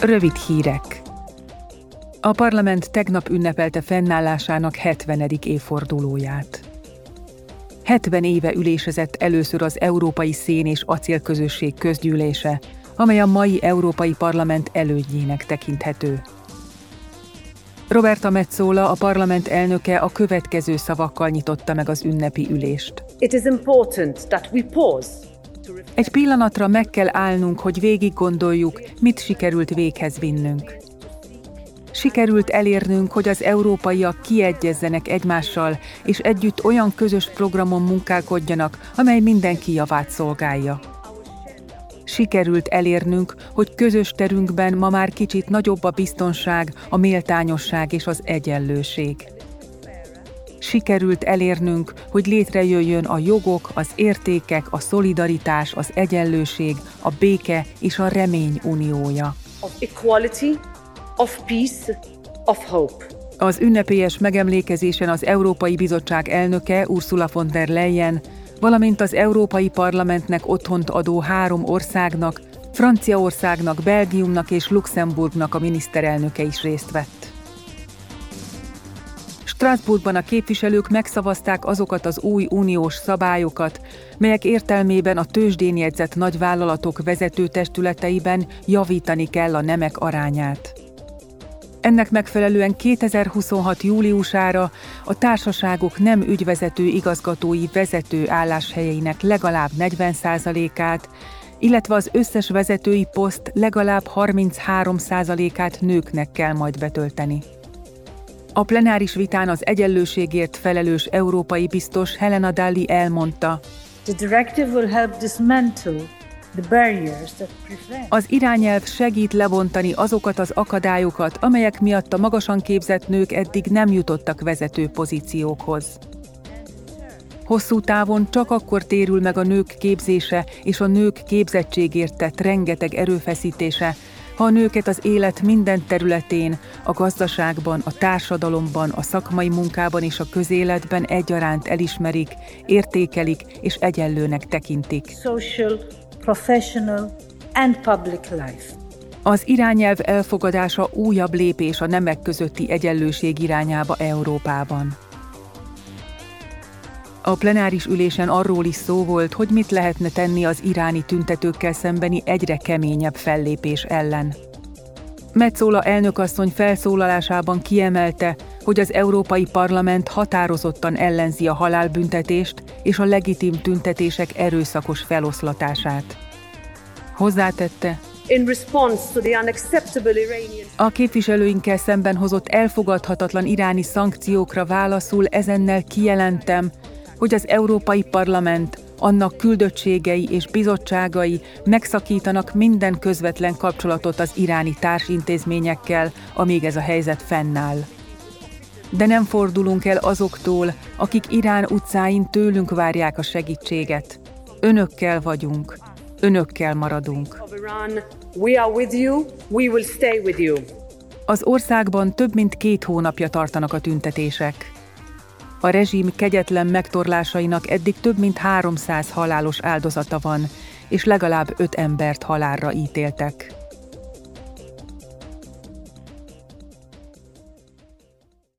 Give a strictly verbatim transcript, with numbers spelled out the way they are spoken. Rövid hírek. A parlament tegnap ünnepelte fennállásának hetvenedik évfordulóját. hetven éve ülésezett először az Európai Szén és Acélközösség közgyűlése, amely a mai Európai Parlament elődjének tekinthető. Roberta Metsola, a parlament elnöke a következő szavakkal nyitotta meg az ünnepi ülést. It is important that we pause. Egy pillanatra meg kell állnunk, hogy végig gondoljuk, mit sikerült véghez vinnünk. Sikerült elérnünk, hogy az európaiak kiegyezzenek egymással, és együtt olyan közös programon munkálkodjanak, amely mindenki javát szolgálja. Sikerült elérnünk, hogy közös terünkben ma már kicsit nagyobb a biztonság, a méltányosság és az egyenlőség. Sikerült elérnünk, hogy létrejöjjön a jogok, az értékek, a szolidaritás, az egyenlőség, a béke és a remény uniója. Of peace, of hope. Az ünnepélyes megemlékezésen az Európai Bizottság elnöke, Ursula von der Leyen, valamint az Európai Parlamentnek otthont adó három országnak, Franciaországnak, Belgiumnak és Luxemburgnak a miniszterelnöke is részt vett. Strasbourgban a képviselők megszavazták azokat az új uniós szabályokat, melyek értelmében a tőzsdén jegyzett nagyvállalatok vezető testületeiben javítani kell a nemek arányát. Ennek megfelelően kétezer-huszonhat. júliusára a társaságok nem ügyvezető igazgatói vezető álláshelyeinek legalább negyven százalékát, illetve az összes vezetői poszt legalább harminchárom százalékát nőknek kell majd betölteni. A plenáris vitán az egyenlőségért felelős európai biztos Helena Dalli elmondta: The directive will help dismantle Az irányelv segít lebontani azokat az akadályokat, amelyek miatt a magasan képzett nők eddig nem jutottak vezető pozíciókhoz. Hosszú távon csak akkor térül meg a nők képzése és a nők képzettségért tett rengeteg erőfeszítése, ha a nőket az élet minden területén, a gazdaságban, a társadalomban, a szakmai munkában és a közéletben egyaránt elismerik, értékelik és egyenlőnek tekintik. Professional and public life. Az irányelv elfogadása újabb lépés a nemek közötti egyenlőség irányába Európában. A plenáris ülésen arról is szó volt, hogy mit lehetne tenni az iráni tüntetőkkel szembeni egyre keményebb fellépés ellen. Metsola elnökasszony felszólalásában kiemelte, hogy az Európai Parlament határozottan ellenzi a halálbüntetést és a legitim tüntetések erőszakos feloszlatását. Hozzátette: A képviselőinkkel szemben hozott elfogadhatatlan iráni szankciókra válaszul ezennel kijelentem, hogy az Európai Parlament, annak küldöttségei és bizottságai megszakítanak minden közvetlen kapcsolatot az iráni társintézményekkel, amíg ez a helyzet fennáll. De nem fordulunk el azoktól, akik Irán utcáin tőlünk várják a segítséget. Önökkel vagyunk, önökkel maradunk. Az országban több mint két hónapja tartanak a tüntetések. A rezsim kegyetlen megtorlásainak eddig több mint háromszáz halálos áldozata van, és legalább öt embert halálra ítéltek.